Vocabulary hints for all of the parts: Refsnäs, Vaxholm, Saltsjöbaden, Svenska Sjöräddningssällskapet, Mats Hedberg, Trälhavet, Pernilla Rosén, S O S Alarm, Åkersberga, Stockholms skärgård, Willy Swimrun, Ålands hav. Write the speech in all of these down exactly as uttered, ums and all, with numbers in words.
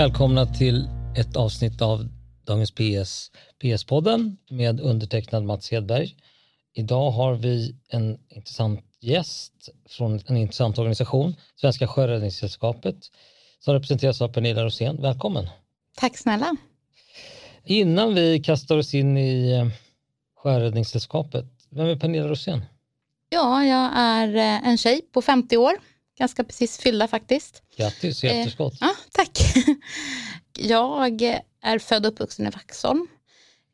Välkomna till ett avsnitt av dagens P S, P S-podden med undertecknad Mats Hedberg. Idag har vi en intressant gäst från en intressant organisation, Svenska Sjöräddningssällskapet, som representeras av Pernilla Rosén. Välkommen! Tack snälla! Innan vi kastar oss in i Sjöräddningssällskapet, vem är Pernilla Rosén? Ja, jag är en tjej på femtio år. Ganska precis fyllda faktiskt. Grattis, eh, efterskott. Ja, tack. Jag är född och uppvuxen i Vaxholm.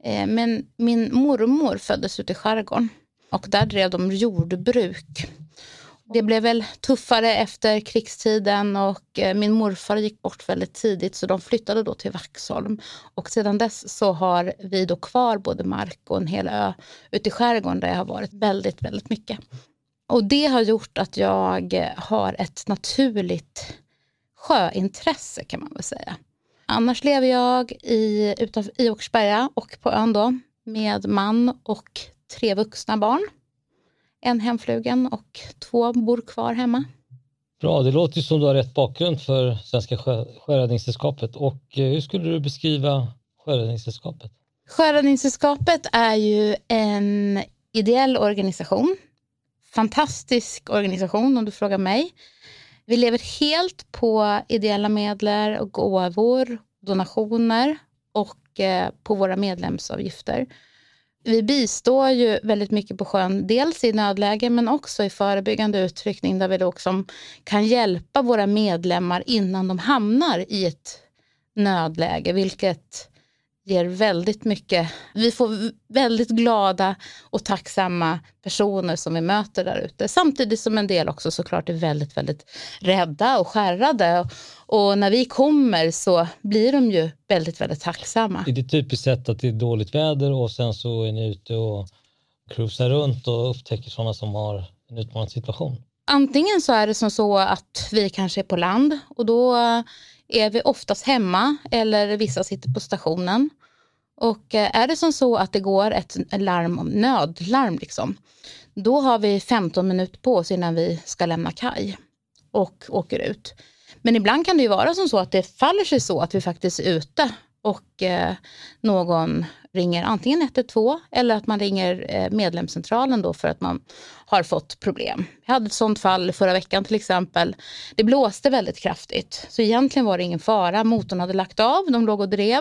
Eh, men min mormor föddes ute i skärgården. Och där drev de jordbruk. Det blev väl tuffare efter krigstiden. Och eh, min morfar gick bort väldigt tidigt. Så de flyttade då till Vaxholm. Och sedan dess så har vi då kvar både mark och en hel ö ute i skärgården. Där jag har varit väldigt, väldigt mycket. Och det har gjort att jag har ett naturligt sjöintresse kan man väl säga. Annars lever jag i, utanför, i Åkersberga och på ön då med man och tre vuxna barn. En hemflugen och två bor kvar hemma. Bra, det låter ju som du har rätt bakgrund för Svenska sjö, Sjöräddningssällskapet. Och hur skulle du beskriva Sjöräddningssällskapet? Sjöräddningssällskapet är ju en ideell organisation. Fantastisk organisation om du frågar mig. Vi lever helt på ideella medel och gåvor, donationer och eh, på våra medlemsavgifter. Vi bistår ju väldigt mycket på sjön, dels i nödläge men också i förebyggande utryckning där vi då också kan hjälpa våra medlemmar innan de hamnar i ett nödläge, vilket ger väldigt mycket. Vi får väldigt glada och tacksamma personer som vi möter där ute. Samtidigt som en del också såklart är väldigt, väldigt rädda och skärrade. Och när vi kommer så blir de ju väldigt, väldigt tacksamma. Är det typiskt sett att det är dåligt väder och sen så är ni ute och cruisar runt och upptäcker sådana som har en utmanande situation? Antingen så är det som så att vi kanske är på land och då är vi oftast hemma eller vissa sitter på stationen. Och är det som så att det går ett larm, nödlarm liksom, då har vi femton minuter på oss innan vi ska lämna kaj och åker ut. Men ibland kan det ju vara som så att det faller sig så att vi faktiskt är ute och någon ringer antingen ett ett två eller att man ringer medlemscentralen då för att man har fått problem. Jag hade ett sånt fall förra veckan till exempel. Det blåste väldigt kraftigt så egentligen var det ingen fara. Motorn hade lagt av, de låg och drev.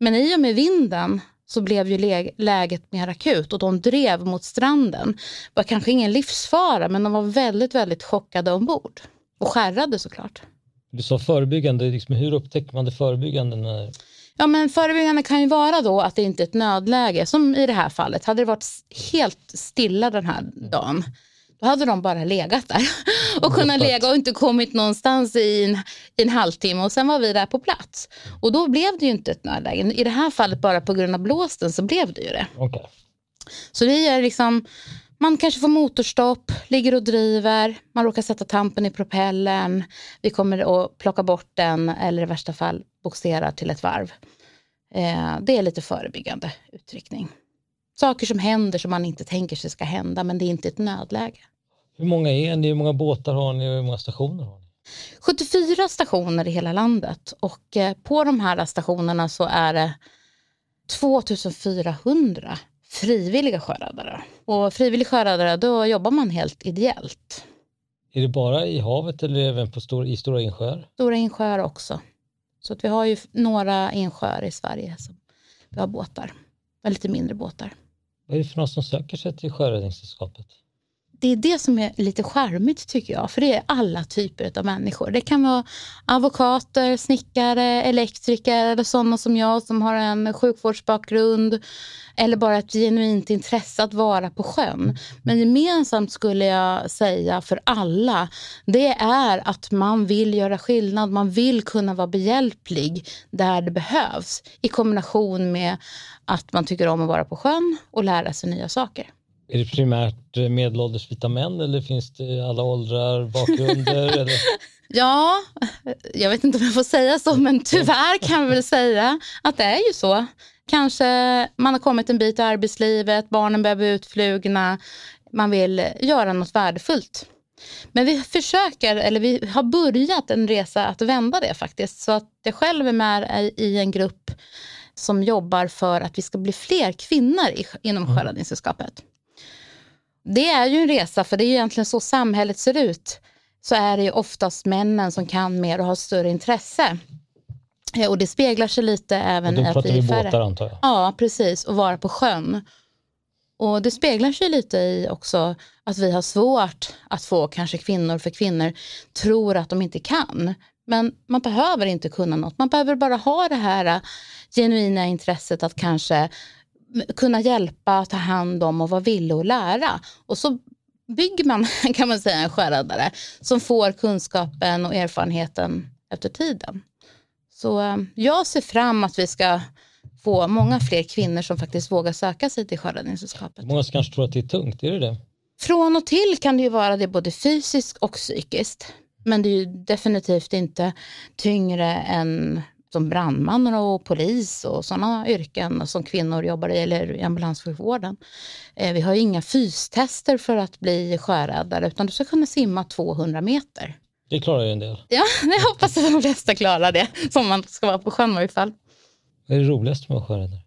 Men i och med vinden så blev ju lä- läget mer akut och de drev mot stranden. Det var kanske ingen livsfara men de var väldigt, väldigt chockade ombord och skärrade såklart. Du sa förebyggande, liksom, hur upptäcker man det förebyggande när... Ja, men förebyggande kan ju vara då att det inte är ett nödläge. Som i det här fallet. Hade det varit helt stilla den här dagen, då hade de bara legat där. Och kunnat lega och inte kommit någonstans i en, i en halvtimme. Och sen var vi där på plats. Och då blev det ju inte ett nödläge. I det här fallet bara på grund av blåsten så blev det ju det. Okay. Så det är liksom... Man kanske får motorstopp, ligger och driver, man råkar sätta tampen i propellen, vi kommer att plocka bort den eller i värsta fall boxera till ett varv. Eh, det är lite förebyggande uttryckning. Saker som händer som man inte tänker sig ska hända men det är inte ett nödläge. Hur många är ni, hur många båtar har ni och hur många stationer har ni? sjuttiofyra stationer i hela landet och eh, på de här stationerna så är det två tusen fyrahundra frivilliga sjöräddare. Och frivillig sjöräddare, då jobbar man helt ideellt. Är det bara i havet eller även på stor, i stora insjöar? Stora insjöar också. Så att vi har ju några insjöar i Sverige som vi har båtar. Och lite mindre båtar. Vad är det för någon som söker sig till Sjöräddningssällskapet? Det är det som är lite charmigt tycker jag. För det är alla typer av människor. Det kan vara advokater, snickare, elektriker eller sådana som jag som har en sjukvårdsbakgrund. Eller bara ett genuint intresse att vara på sjön. Men gemensamt skulle jag säga för alla. Det är att man vill göra skillnad. Man vill kunna vara behjälplig där det behövs. I kombination med att man tycker om att vara på sjön och lära sig nya saker. Är det primärt medelålders vita män eller finns det alla åldrar, bakgrunder? Eller? Ja, jag vet inte om jag får säga så men tyvärr kan vi väl säga att det är ju så. Kanske man har kommit en bit i arbetslivet, barnen börjar bli utflugna, man vill göra något värdefullt. Men vi försöker, eller vi har börjat en resa att vända det faktiskt. Så att jag själv är med i en grupp som jobbar för att vi ska bli fler kvinnor i, inom mm. sjöräddningssällskapet. Det är ju en resa, för det är ju egentligen så samhället ser ut. Så är det ju oftast männen som kan mer och har större intresse. Och det speglar sig lite även i att vi är färre. Och då pratar vi båtar, antar jag. Ja, precis. Och vara på sjön. Och det speglar sig lite i också att vi har svårt att få kanske kvinnor, för kvinnor tror att de inte kan. Men man behöver inte kunna något. Man behöver bara ha det här genuina intresset att kanske kunna hjälpa, ta hand om och vara villig och lära. Och så bygger man, kan man säga, en sjöräddare som får kunskapen och erfarenheten efter tiden. Så jag ser fram att vi ska få många fler kvinnor som faktiskt vågar söka sig till sjöräddningssällskapet. Många kanske tror att det är tungt, är det det? Från och till kan det ju vara det både fysiskt och psykiskt. Men det är ju definitivt inte tyngre än som brandman och polis och sådana yrken som kvinnor jobbar i, eller i ambulanssjukvården. Vi har ju inga fystester för att bli sjöräddare, utan du ska kunna simma tvåhundra meter. Det klarar ju en del. Ja, jag hoppas att de flesta klarar det, som man ska vara på sjön i alla fall. Vad är det roligaste med sjöräddare?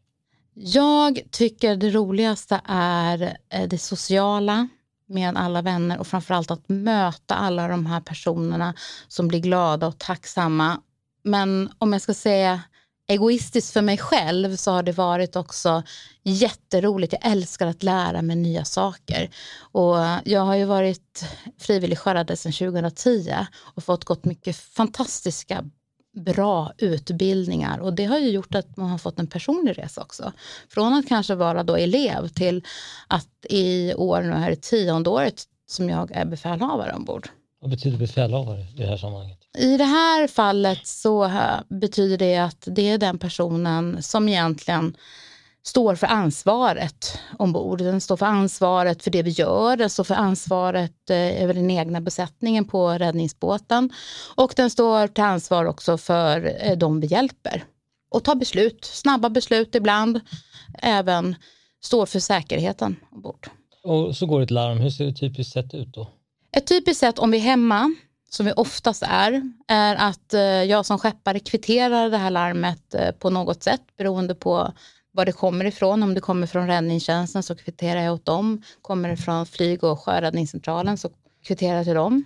Jag tycker det roligaste är det sociala med alla vänner, och framförallt att möta alla de här personerna som blir glada och tacksamma. Men om jag ska säga egoistiskt för mig själv, så har det varit också jätteroligt. Jag älskar att lära mig nya saker. Och jag har ju varit frivillig sjöräddare sedan tjugohundratio och fått gått mycket fantastiska, bra utbildningar. Och det har ju gjort att man har fått en personlig resa också. Från att kanske vara då elev till att i år, nu här i tionde året som jag är befälhavare ombord. Vad betyder befälhavare i det här sammanhanget? I det här fallet så betyder det att det är den personen som egentligen står för ansvaret ombord. Den står för ansvaret för det vi gör. Den står för ansvaret över den egna besättningen på räddningsbåten. Och den står till ansvar också för de vi hjälper. Och tar beslut, snabba beslut ibland. Även står för säkerheten ombord. Och så går ett larm. Hur ser det typiskt sett ut då? Ett typiskt sätt, om vi är hemma, som vi oftast är, är att jag som skeppare kvitterar det här larmet på något sätt, beroende på var det kommer ifrån. Om det kommer från räddningstjänsten så kvitterar jag åt dem. Kommer det från flyg- och sjöräddningscentralen så kvitterar jag till dem.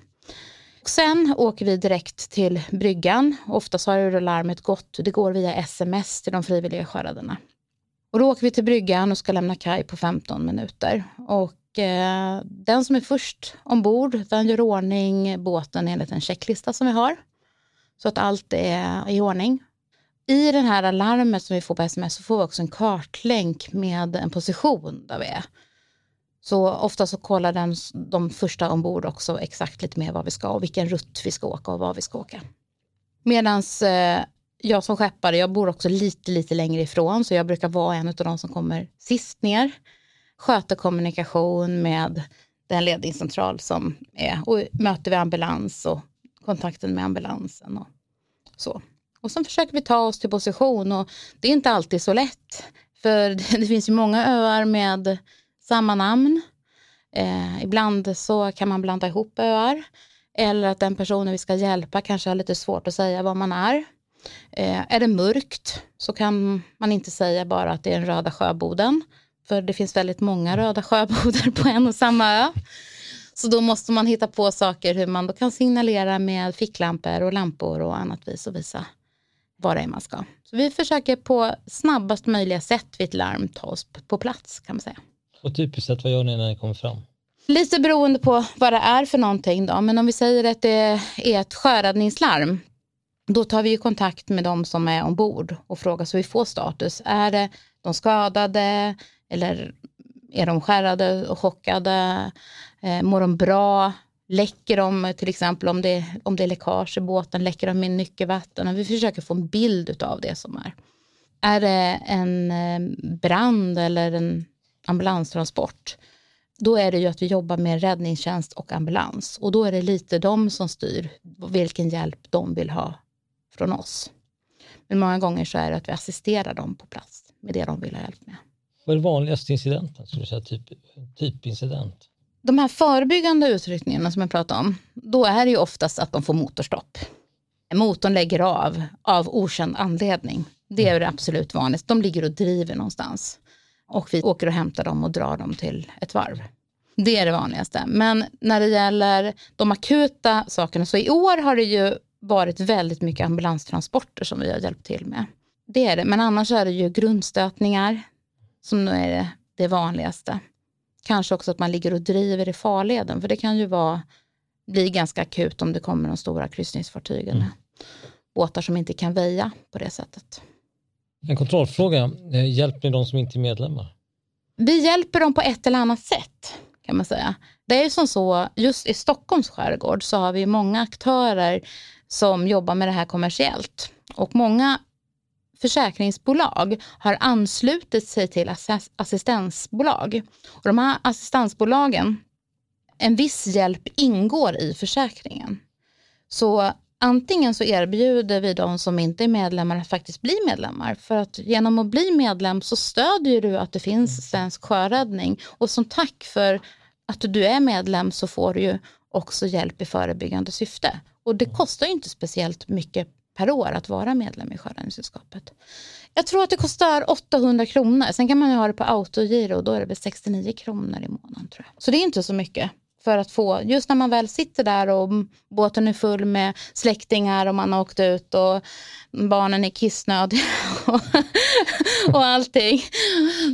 Och sen åker vi direkt till bryggan. Oftast har det larmet gått. Det går via sms till de frivilliga sjöräddarna. Och då åker vi till bryggan och ska lämna kaj på femton minuter. Och den som är först ombord, den gör ordning båten enligt en checklista som vi har. Så att allt är i ordning. I den här alarmet som vi får på sms så får vi också en kartlänk med en position där vi är. Så ofta så kollar den, de första ombord också exakt lite mer vad vi ska och vilken rutt vi ska åka och var vi ska åka. Medans jag som skeppare, jag bor också lite, lite längre ifrån, så jag brukar vara en av de som kommer sist ner. Sköter kommunikation med den ledningscentral som är, och möter vi ambulans och kontakten med ambulansen och så. Och så försöker vi ta oss till position, och det är inte alltid så lätt, för det, det finns ju många öar med samma namn. Eh, ibland så kan man blanda ihop öar, eller att den personen vi ska hjälpa kanske har lite svårt att säga var man är. Eh, är det mörkt så kan man inte säga bara att det är den röda sjöboden. För det finns väldigt många röda sjöbodar på en och samma ö. Så då måste man hitta på saker hur man då kan signalera med ficklampor och lampor och annat vis och visa vad det är man ska. Så vi försöker på snabbast möjliga sätt vid ett larm ta oss på plats, kan man säga. Och typiskt sett, vad gör ni när ni kommer fram? Lite beroende på vad det är för någonting då. Men om vi säger att det är ett sjöräddningslarm, då tar vi ju kontakt med de som är ombord och frågar så vi får status. Är det de skadade? Eller är de skärrade och chockade? Eh, mår de bra? Läcker de till exempel om det, om det är läckage i båten? Läcker de i nyckelvatten? Och vi försöker få en bild av det som är. Är det en brand eller en ambulanstransport? Då är det ju att vi jobbar med räddningstjänst och ambulans. Och då är det lite de som styr vilken hjälp de vill ha från oss. Men många gånger så är det att vi assisterar dem på plats med det de vill ha hjälp med. Vad är vanligaste incidenten? Skulle du säga typ, typincident? de här förebyggande utryckningarna som jag pratar om, då är det ju oftast att de får motorstopp. Motorn lägger av av okänd anledning. Det är det absolut vanligt. De ligger och driver någonstans. Och vi åker och hämtar dem och drar dem till ett varv. Det är det vanligaste. Men när det gäller de akuta sakerna, så i år har det ju varit väldigt mycket ambulanstransporter som vi har hjälpt till med. Det är det. Men annars är det ju grundstötningar som är det, det vanligaste. Kanske också att man ligger och driver i farleden. För det kan ju vara, bli ganska akut om det kommer de stora kryssningsfartygen. Mm. Båtar som inte kan väja på det sättet. En kontrollfråga. Hjälper ni de som inte är medlemmar? Vi hjälper dem på ett eller annat sätt, kan man säga. Det är ju som så, just i Stockholms skärgård så har vi många aktörer som jobbar med det här kommersiellt. Och många försäkringsbolag har anslutit sig till assist- assistensbolag. Och de här assistansbolagen, en viss hjälp ingår i försäkringen. Så antingen så erbjuder vi de som inte är medlemmar att faktiskt bli medlemmar. För att genom att bli medlem så stödjer du att det finns svensk sjöräddning. Och som tack för att du är medlem så får du ju också hjälp i förebyggande syfte. Och det kostar ju inte speciellt mycket per år att vara medlem i Sjöräddningssällskapet. Jag tror att det kostar åttahundra kronor. Sen kan man ju ha det på autogiro och då är det väl sextionio kronor i månaden, tror jag. Så det är inte så mycket. För att få, just när man väl sitter där och båten är full med släktingar och man har åkt ut och barnen är kissnödiga och, och allting.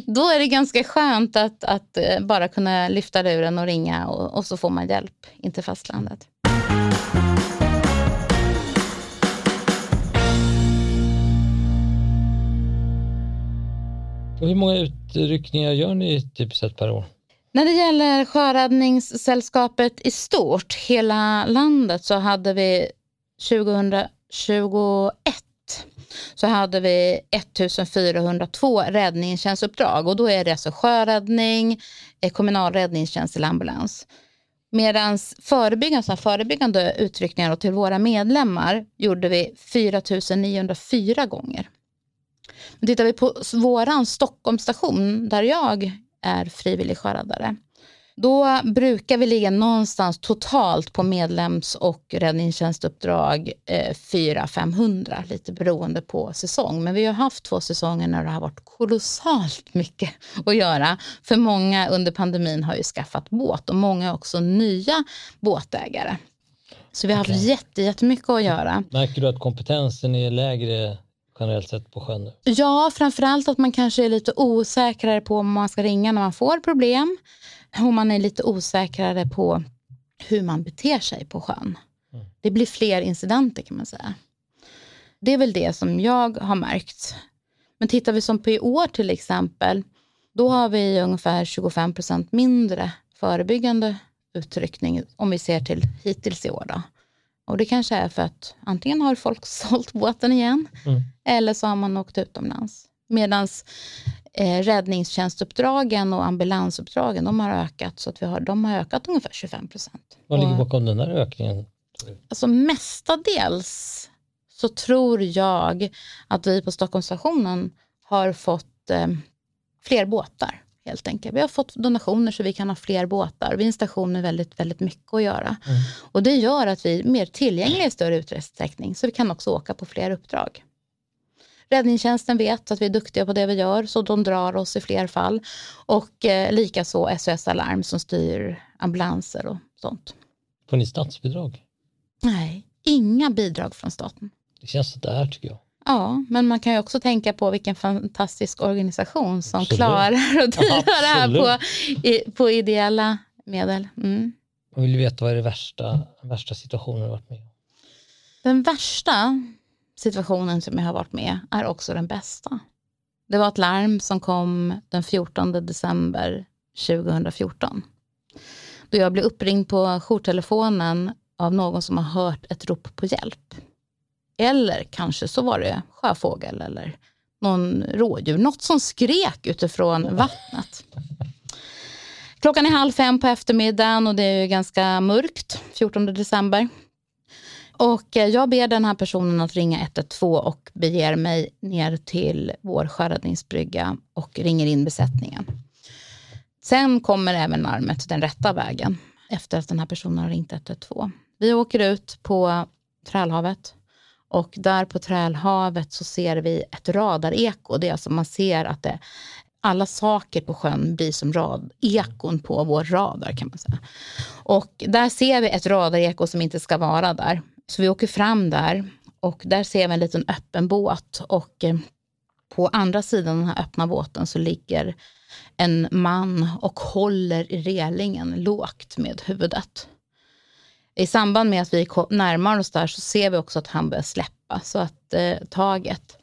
Då är det ganska skönt att, att bara kunna lyfta luren och ringa och, och så får man hjälp in till fastlandet. Och hur många utryckningar gör ni typ sett per år? När det gäller Sjöräddningssällskapet i stort, hela landet, så hade vi tjugotjugoett så hade vi ettusenfyrahundratvå räddningstjänstuppdrag. Och då är det alltså sjöräddning, kommunal räddningstjänst eller ambulans. Medan förebyggande, förebyggande utryckningar till våra medlemmar gjorde vi fyraniohundrafyra gånger. Men tittar vi på våran Stockholmsstation där jag är frivillig sjöräddare, då brukar vi ligga någonstans totalt på medlems- och räddningstjänstuppdrag eh, fyra till femhundra, lite beroende på säsong. Men vi har haft två säsonger när det har varit kolossalt mycket att göra. För många under pandemin har ju skaffat båt och många är också nya båtägare. Så vi har okay. haft jätte, jättemycket att göra. Märker du att kompetensen är lägre generellt sett på sjön nu? Ja, framförallt att man kanske är lite osäkrare på om man ska ringa när man får problem. Och man är lite osäkrare på hur man beter sig på sjön. Mm. Det blir fler incidenter, kan man säga. Det är väl det som jag har märkt. Men tittar vi som på i år till exempel, då har vi ungefär tjugofem procent mindre förebyggande utryckning om vi ser till hittills i år då. Och det kanske är för att antingen har folk sålt båten igen mm. eller så har man åkt utomlands. Medan eh, räddningstjänstuppdragen och ambulansuppdragen, de har ökat, så att vi har, de har ökat ungefär tjugofem procent. Vad ligger bakom den här ökningen? Alltså mestadels så tror jag att vi på Stockholmsstationen har fått eh, fler båtar. Helt enkelt. Vi har fått donationer så vi kan ha fler båtar. Vi är en station med väldigt, väldigt mycket att göra. Mm. Och det gör att vi är mer tillgängliga i större utsträckning. Så vi kan också åka på fler uppdrag. Räddningstjänsten vet att vi är duktiga på det vi gör. Så de drar oss i fler fall. Och eh, likaså S O S Alarm som styr ambulanser och sånt. Får ni statsbidrag? Nej, inga bidrag från staten. Det känns så där, tycker jag. Ja, men man kan ju också tänka på vilken fantastisk organisation som absolut. Klarar att driva det här på, i, på ideella medel. Mm. Jag vill veta vad är det värsta, värsta situationen du har varit med? Den värsta situationen som jag har varit med är också den bästa. Det var ett larm som kom den fjortonde december tjugofjorton. Då jag blev uppringd på jourtelefonen av någon som har hört ett rop på hjälp. Eller kanske så var det sjöfågel eller någon rådjur. Något som skrek utifrån vattnet. Klockan är halv fem på eftermiddagen och det är ju ganska mörkt. fjortonde december. Och jag ber den här personen att ringa ett ett två och beger mig ner till vår sjöräddningsbrygga och ringer in besättningen. Sen kommer även larmet den rätta vägen efter att den här personen har ringt ett ett två. Vi åker ut på Trälhavet och där på Trälhavet så ser vi ett radareko. Det är alltså man ser att det, alla saker på sjön blir som rad, ekon på vår radar kan man säga. Och där ser vi ett radareko som inte ska vara där. Så vi åker fram där och där ser vi en liten öppen båt och på andra sidan den här öppna båten så ligger en man och håller i relingen lågt med huvudet. I samband med att vi närmar oss där så ser vi också att han börjar släppa. Så att eh, taget.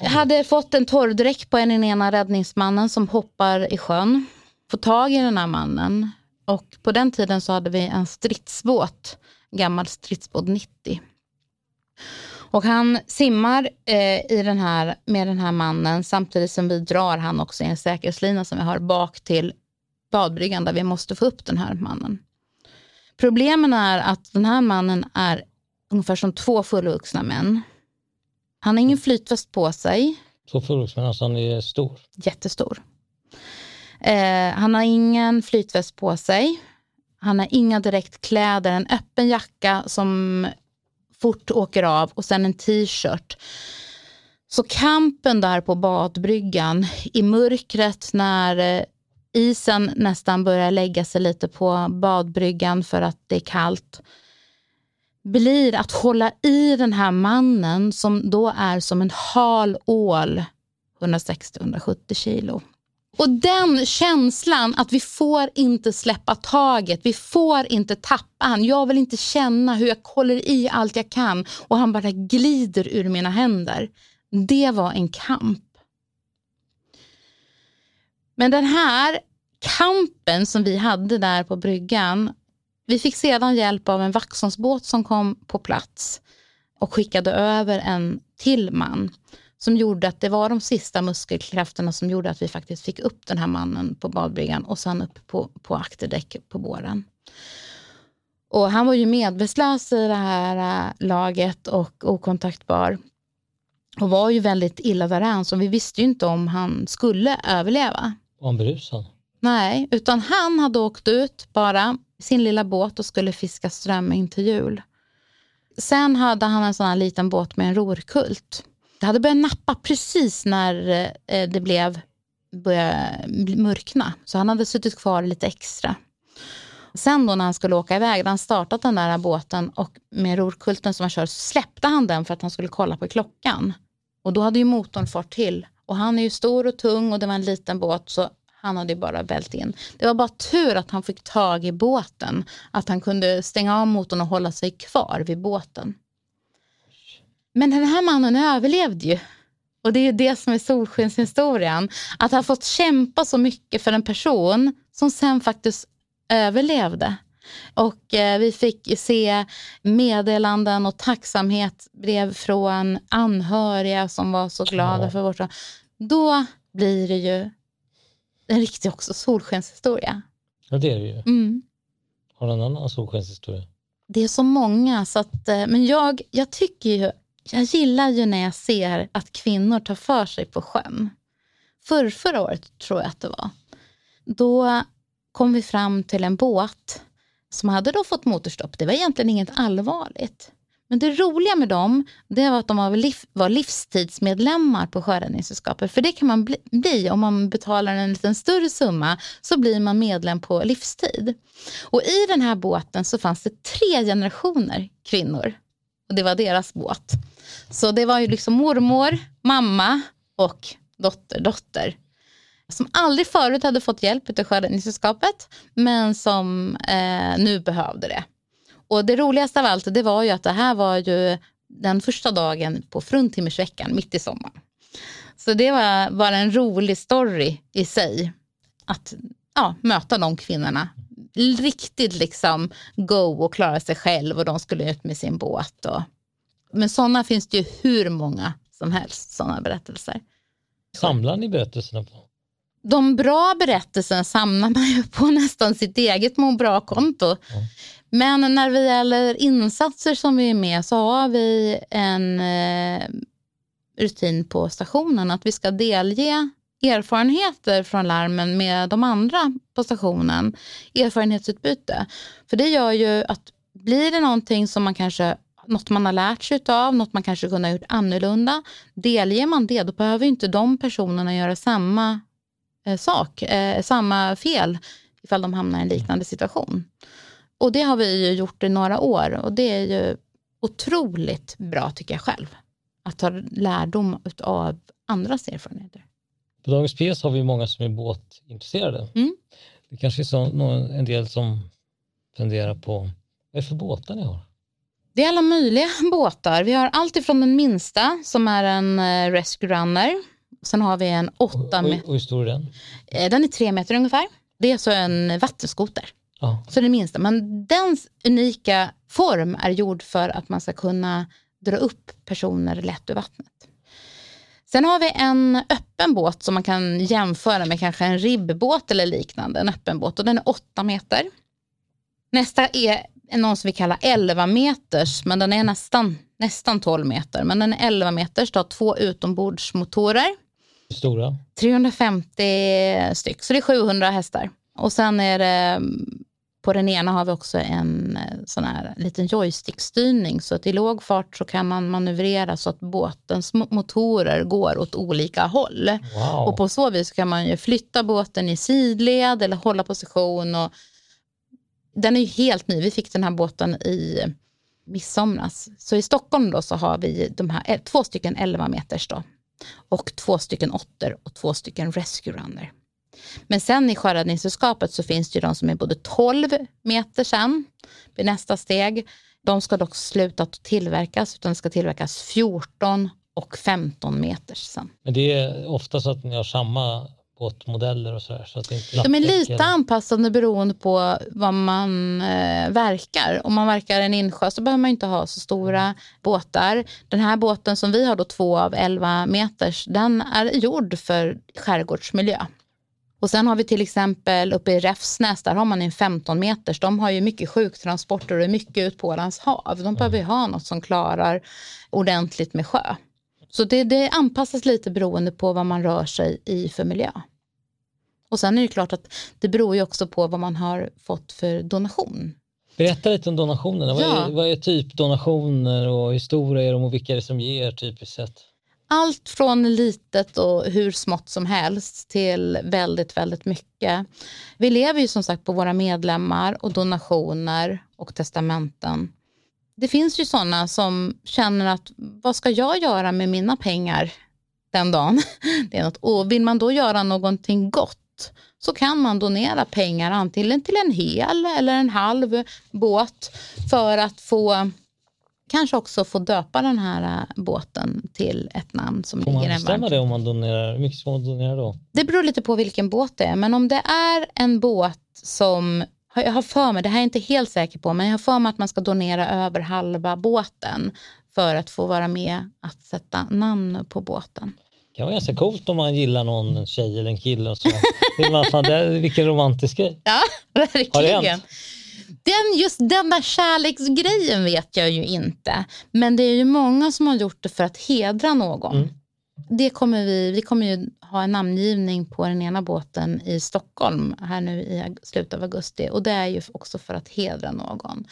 Jag hade fått en torrdräkt på en i ena räddningsmannen som hoppar i sjön. Får tag i den här mannen. Och på den tiden så hade vi en stridsbåt. Gammal stridsbåt nittio. Och han simmar eh, i den här, med den här mannen samtidigt som vi drar han också i en säkerhetslina som vi har bak till badbryggan där vi måste få upp den här mannen. Problemen är att den här mannen är ungefär som två fullvuxna män. Han har ingen flytväst på sig. Två fullvuxna, alltså han är stor. Jättestor. Eh, han har ingen flytväst på sig. Han har inga direkt kläder. En öppen jacka som fort åker av och sen en t-shirt. Så kampen där på badbryggan i mörkret när isen nästan börjar lägga sig lite på badbryggan för att det är kallt blir att hålla i den här mannen som då är som en hal ål, hundrasextio till hundrasjuttio kilo. Och den känslan att vi får inte släppa taget, vi får inte tappa han. Jag vill inte känna hur jag håller i allt jag kan och han bara glider ur mina händer. Det var en kamp. Men den här kampen som vi hade där på bryggan, vi fick sedan hjälp av en Vaxholmsbåt som kom på plats och skickade över en till man som gjorde att det var de sista muskelkrafterna som gjorde att vi faktiskt fick upp den här mannen på badbryggan och sen upp på, på akterdäck på båren. Och han var ju medvetslös i det här laget och okontaktbar. Och var ju väldigt illa däran så vi visste ju inte om han skulle överleva. Var berusad? Nej, utan han hade åkt ut bara sin lilla båt och skulle fiska strömming till jul. Sen hade han en sån här liten båt med en rorkult. Det hade börjat nappa precis när det blev började mörkna. Så han hade suttit kvar lite extra. Sen då när han skulle åka iväg, han startat den där båten och med rorkulten som han kör så släppte han den för att han skulle kolla på klockan. Och då hade ju motorn fart till. Och han är ju stor och tung och det var en liten båt så han hade ju bara vält in. Det var bara tur att han fick tag i båten. Att han kunde stänga av motorn och hålla sig kvar vid båten. Men den här mannen överlevde ju. Och det är ju det som är solskenshistorien. Att ha fått kämpa så mycket för en person som sen faktiskt överlevde. Och eh, vi fick se meddelanden och tacksamhet brev från anhöriga som var så glada ja. för vårt. Då blir det ju en riktig också solskenshistoria. Ja, det är det ju. Mm. Har du en annan solskenshistoria? Det är så många så att, men jag, jag tycker ju jag gillar ju när jag ser att kvinnor tar för sig på sjön. För, förra året tror jag att det var. Då kom vi fram till en båt som hade då fått motorstopp. Det var egentligen inget allvarligt. Men det roliga med dem, det var att de var, liv, var livstidsmedlemmar på Sjöräddningssällskapet. För det kan man bli, bli om man betalar en liten större summa så blir man medlem på livstid. Och i den här båten så fanns det tre generationer kvinnor. Och det var deras båt. Så det var ju liksom mormor, mamma och dotter, dotter. Som aldrig förut hade fått hjälp utav Sjöräddningssällskapet. Men som eh, nu behövde det. Och det roligaste av allt det var ju att det här var ju den första dagen på fruntimmersveckan mitt i sommaren. Så det var bara en rolig story i sig. Att ja, möta de kvinnorna. Riktigt liksom go och klara sig själv och de skulle ut med sin båt. Och... Men sådana finns det ju hur många som helst, sådana berättelser. Samlar ni berättelserna på? De bra berättelserna samlar man ju på nästan sitt eget må bra-konto. Mm. Men när det gäller insatser som vi är med så har vi en eh, rutin på stationen att vi ska delge erfarenheter från larmen med de andra på stationen. Erfarenhetsutbyte. För det gör ju att blir det någonting som man kanske, något man har lärt sig av, något man kanske kunde ha gjort annorlunda, delger man det, då behöver inte de personerna göra samma eh, sak, eh, samma fel ifall de hamnar i en liknande situation. Och det har vi ju gjort i några år, och det är ju otroligt bra tycker jag själv att ta lärdom av andras erfarenheter. På Dagens P S har vi många som är båtintresserade. Mm. Det kanske är så, en del som funderar på vad är för båtar ni har? Det är alla möjliga båtar. Vi har allt ifrån den minsta som är en rescue runner. Sen har vi en åtta meter. Och hur stor är den? Den är tre meter ungefär. Det är så en vattenskoter. Ja. Så den minsta. Men dens unika form är gjord för att man ska kunna dra upp personer lätt ur vattnet. Sen har vi en öppen båt som man kan jämföra med kanske en ribbåt eller liknande. En öppen båt, och den är åtta meter. Nästa är någon som vi kallar elva meters, men den är nästan, nästan tolv meter. Men den är elva meters, har två utombordsmotorer. Stora? trehundrafemtio styck, så det är sjuhundra hästar. Och sen är det, på den ena har vi också en sån här liten joystickstyrning. Så att i låg fart så kan man manövrera så att båtens motorer går åt olika håll. Wow. Och på så vis kan man ju flytta båten i sidled eller hålla position. Och den är ju helt ny. Vi fick den här båten i midsomras. Så i Stockholm då så har vi de här två stycken elva meters då. Och två stycken åttor och två stycken rescue runner. Men sen i sjöräddningssällskapet så finns det ju de som är både tolv meter sen, vid nästa steg. De ska dock sluta tillverkas, utan ska tillverkas fjorton och femton meter sen. Men det är ofta så att ni har samma båtmodeller och sådär? Så att det inte de är lite eller... anpassade beroende på vad man eh, verkar. Om man verkar en insjö så behöver man inte ha så stora båtar. Den här båten som vi har då, två av elva meters, den är gjord för skärgårdsmiljö. Och sen har vi till exempel uppe i Refsnäs, där har man en femton meters. De har ju mycket sjuktransporter och mycket ut på Ålands hav. De mm. behöver ju ha något som klarar ordentligt med sjö. Så det, det anpassas lite beroende på vad man rör sig i för miljö. Och sen är det klart att det beror ju också på vad man har fått för donation. Berätta lite om donationerna. Ja. Vad är, vad är typ donationer och historia är de och vilka är det som ger typiskt sett? Allt från litet och hur smått som helst till väldigt, väldigt mycket. Vi lever ju som sagt på våra medlemmar och donationer och testamenten. Det finns ju sådana som känner att vad ska jag göra med mina pengar den dagen? Det är något. Och vill man då göra någonting gott så kan man donera pengar antingen till en hel eller en halv båt för att få... Kanske också få döpa den här båten till ett namn som ligger i en mark. Får man bestämma det om man donerar? Hur mycket man donerar då? Det beror lite på vilken båt det är. Men om det är en båt som... Jag har för mig, det här är jag inte helt säker på. Men jag har för mig att man ska donera över halva båten. För att få vara med att sätta namn på båten. Det kan vara ganska coolt om man gillar någon, en tjej eller en kille. Och så. Det är, vilken romantisk grej. Ja, verkligen. Har det hänt? Den, just den där kärleksgrejen vet jag ju inte. Men det är ju många som har gjort det för att hedra någon. Mm. Det kommer vi, vi kommer ju ha en namngivning på den ena båten i Stockholm här nu i slutet av augusti. Och det är ju också för att hedra någon.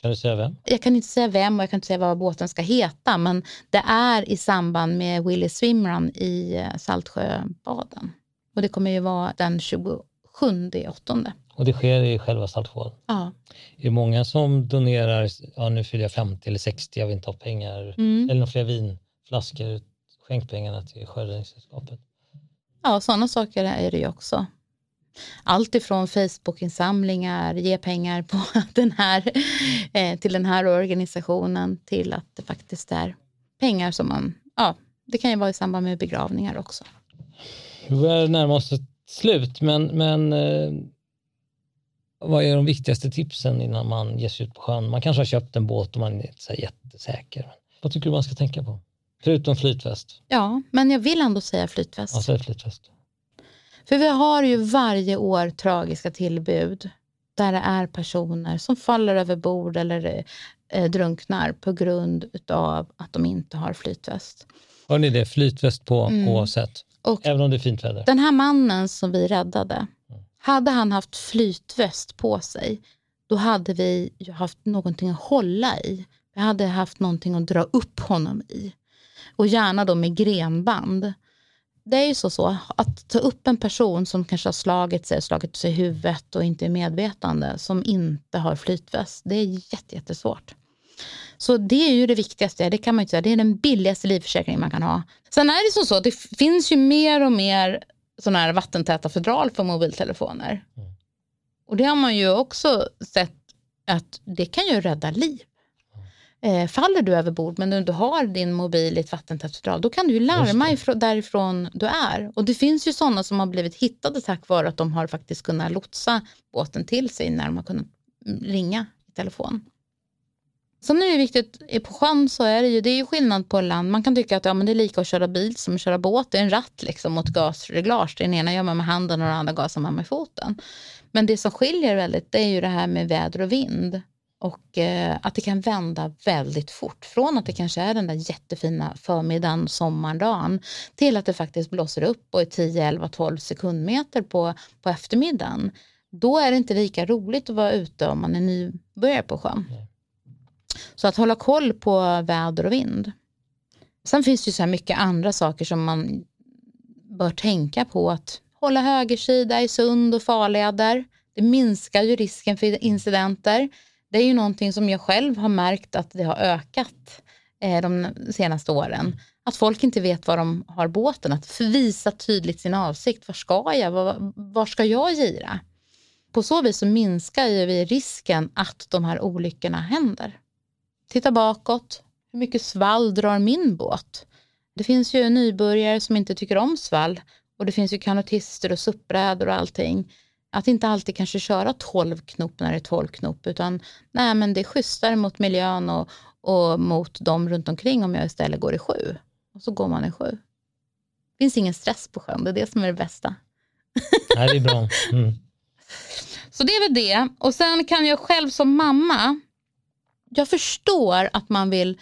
Kan du säga vem? Jag kan inte säga vem och jag kan inte säga vad båten ska heta. Men det är i samband med Willy Swimrun i Saltsjöbaden. Och det kommer ju vara den tjugosjunde åttonde. Och det sker i själva Saltsjöbaden. Ja. Det är många som donerar, ja nu fyller jag femtio eller sextio, jag vill inte ha pengar. Mm. Eller några fler vinflaskor, skänk pengarna till sjöräddningssällskapet. Ja, sådana saker är det ju också. Allt ifrån Facebookinsamlingar, ge pengar på den här, till den här organisationen, till att det faktiskt är pengar som man, ja, det kan ju vara i samband med begravningar också. Vi är närmast slut, men... men vad är de viktigaste tipsen innan man ger sig ut på sjön? Man kanske har köpt en båt och man är inte så jättesäker. Vad tycker du man ska tänka på? Förutom flytväst. Ja, men jag vill ändå säga flytväst. Ja, säg flytväst. För vi har ju varje år tragiska tillbud där det är personer som faller över bord eller eh, drunknar på grund av att de inte har flytväst. Har ni det? Flytväst på mm. oavsett? Och även om det är fint väder. Den här mannen som vi räddade, hade han haft flytväst på sig, då hade vi ju haft någonting att hålla i. Vi hade haft någonting att dra upp honom i. Och gärna då med grenband. Det är ju så, så att ta upp en person som kanske har slagit sig, slagit sig i huvudet och inte är medvetande, som inte har flytväst. Det är jätte, jättesvårt. Så det är ju det viktigaste, det kan man ju säga. Det är den billigaste livförsäkringen man kan ha. Sen är det som så att det finns ju mer och mer sådana här vattentäta fodral för mobiltelefoner. Mm. Och det har man ju också sett att det kan ju rädda liv. Mm. Eh, faller du över bord men du har din mobil i ett vattentätt fodral, då kan du ju larma ifrån, därifrån du är. Och det finns ju sådana som har blivit hittade tack vare att de har faktiskt kunnat lotsa båten till sig när de har kunnat ringa i telefon. Sen är det viktigt, på sjön så är det ju, det är ju skillnad på land. Man kan tycka att ja, men det är lika att köra bil som att köra båt. Det är en ratt liksom mot gasreglage. Den ena gör man med handen och den andra gasar man med foten. Men det som skiljer väldigt, det är ju det här med väder och vind. Och eh, att det kan vända väldigt fort. Från att det kanske är den där jättefina förmiddagen, sommardagen, till att det faktiskt blåser upp och är tio, elva, tolv sekundmeter på, på eftermiddagen. Då är det inte lika roligt att vara ute om man är nybörjare på sjön. Så att hålla koll på väder och vind. Sen finns det ju så här mycket andra saker som man bör tänka på. Att hålla högersida i sund och farleder. Det minskar ju risken för incidenter. Det är ju någonting som jag själv har märkt att det har ökat eh, de senaste åren. Att folk inte vet var de har båten. Att visa tydligt sin avsikt. Var ska jag? Var, var ska jag gira? På så vis så minskar ju vi risken att de här olyckorna händer. Titta bakåt. Hur mycket svall drar min båt? Det finns ju nybörjare som inte tycker om svall. Och det finns ju kanotister och supprädor och allting. Att inte alltid kanske köra tolv knop när det är tolv knop. Utan nej, men det är schysstare mot miljön och, och mot dem runt omkring om jag istället går i sju. Och så går man i sju. Det finns ingen stress på sjön. Det är det som är det bästa. Nej, det är bra. Mm. Så det är väl det. Och sen kan jag själv som mamma... Jag förstår att man vill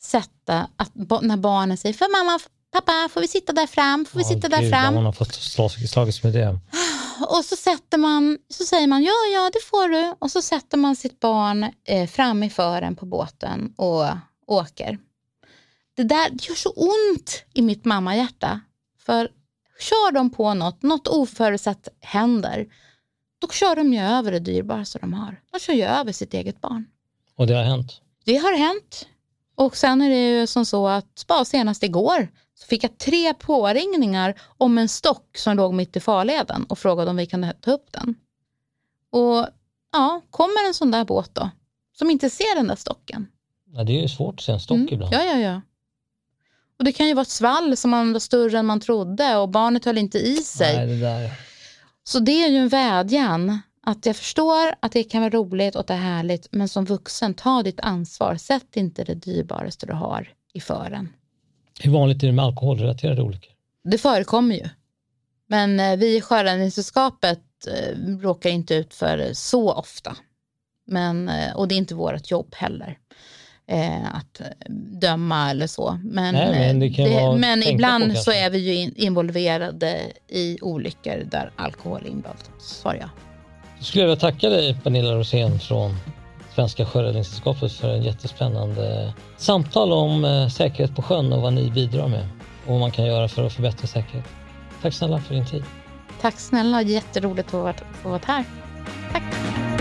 sätta att när barnen säger för mamma, pappa, får vi sitta där fram? Får vi sitta oh, där gud, fram? Man har fått slagits med det. Och så sätter man, så säger man ja, ja, det får du. Och så sätter man sitt barn eh, fram i fören på båten och åker. Det där det gör så ont i mitt mammahjärta. För kör de på något, något oförutsett händer. Då kör de ju över det dyrbaraste de har. De kör ju över sitt eget barn. Och det har hänt? Det har hänt. Och sen är det ju som så att bara senast igår så fick jag tre påringningar om en stock som låg mitt i farleden och frågade om vi kan ta upp den. Och ja, kommer en sån där båt då som inte ser den där stocken? Ja, det är ju svårt att se en stock mm. ibland. Ja, ja, ja. Och det kan ju vara ett svall som man var större än man trodde och barnet höll inte i sig. Nej, det där. Så det är ju en vädjan. Att jag förstår att det kan vara roligt och att det är härligt. Men som vuxen, ta ditt ansvar. Sätt inte det dyrbaraste du har i fören. Hur vanligt är det med alkoholrelaterade olyckor? Det förekommer ju. Men vi i Sjöräddningssällskapet eh, råkar inte ut för så ofta. Men, och det är inte vårt jobb heller. Eh, att döma eller så. Men, Nej, men, det kan det, men ibland på, så är vi ju in, involverade i olyckor där alkohol är inblandat. Svarar jag. Skulle jag tacka dig, Pernilla Rosén från Svenska Sjöräddningssällskapet, för en jättespännande samtal om säkerhet på sjön och vad ni bidrar med och vad man kan göra för att förbättra säkerhet. Tack snälla för din tid. Tack snälla, jätteroligt att ha varit här. Tack.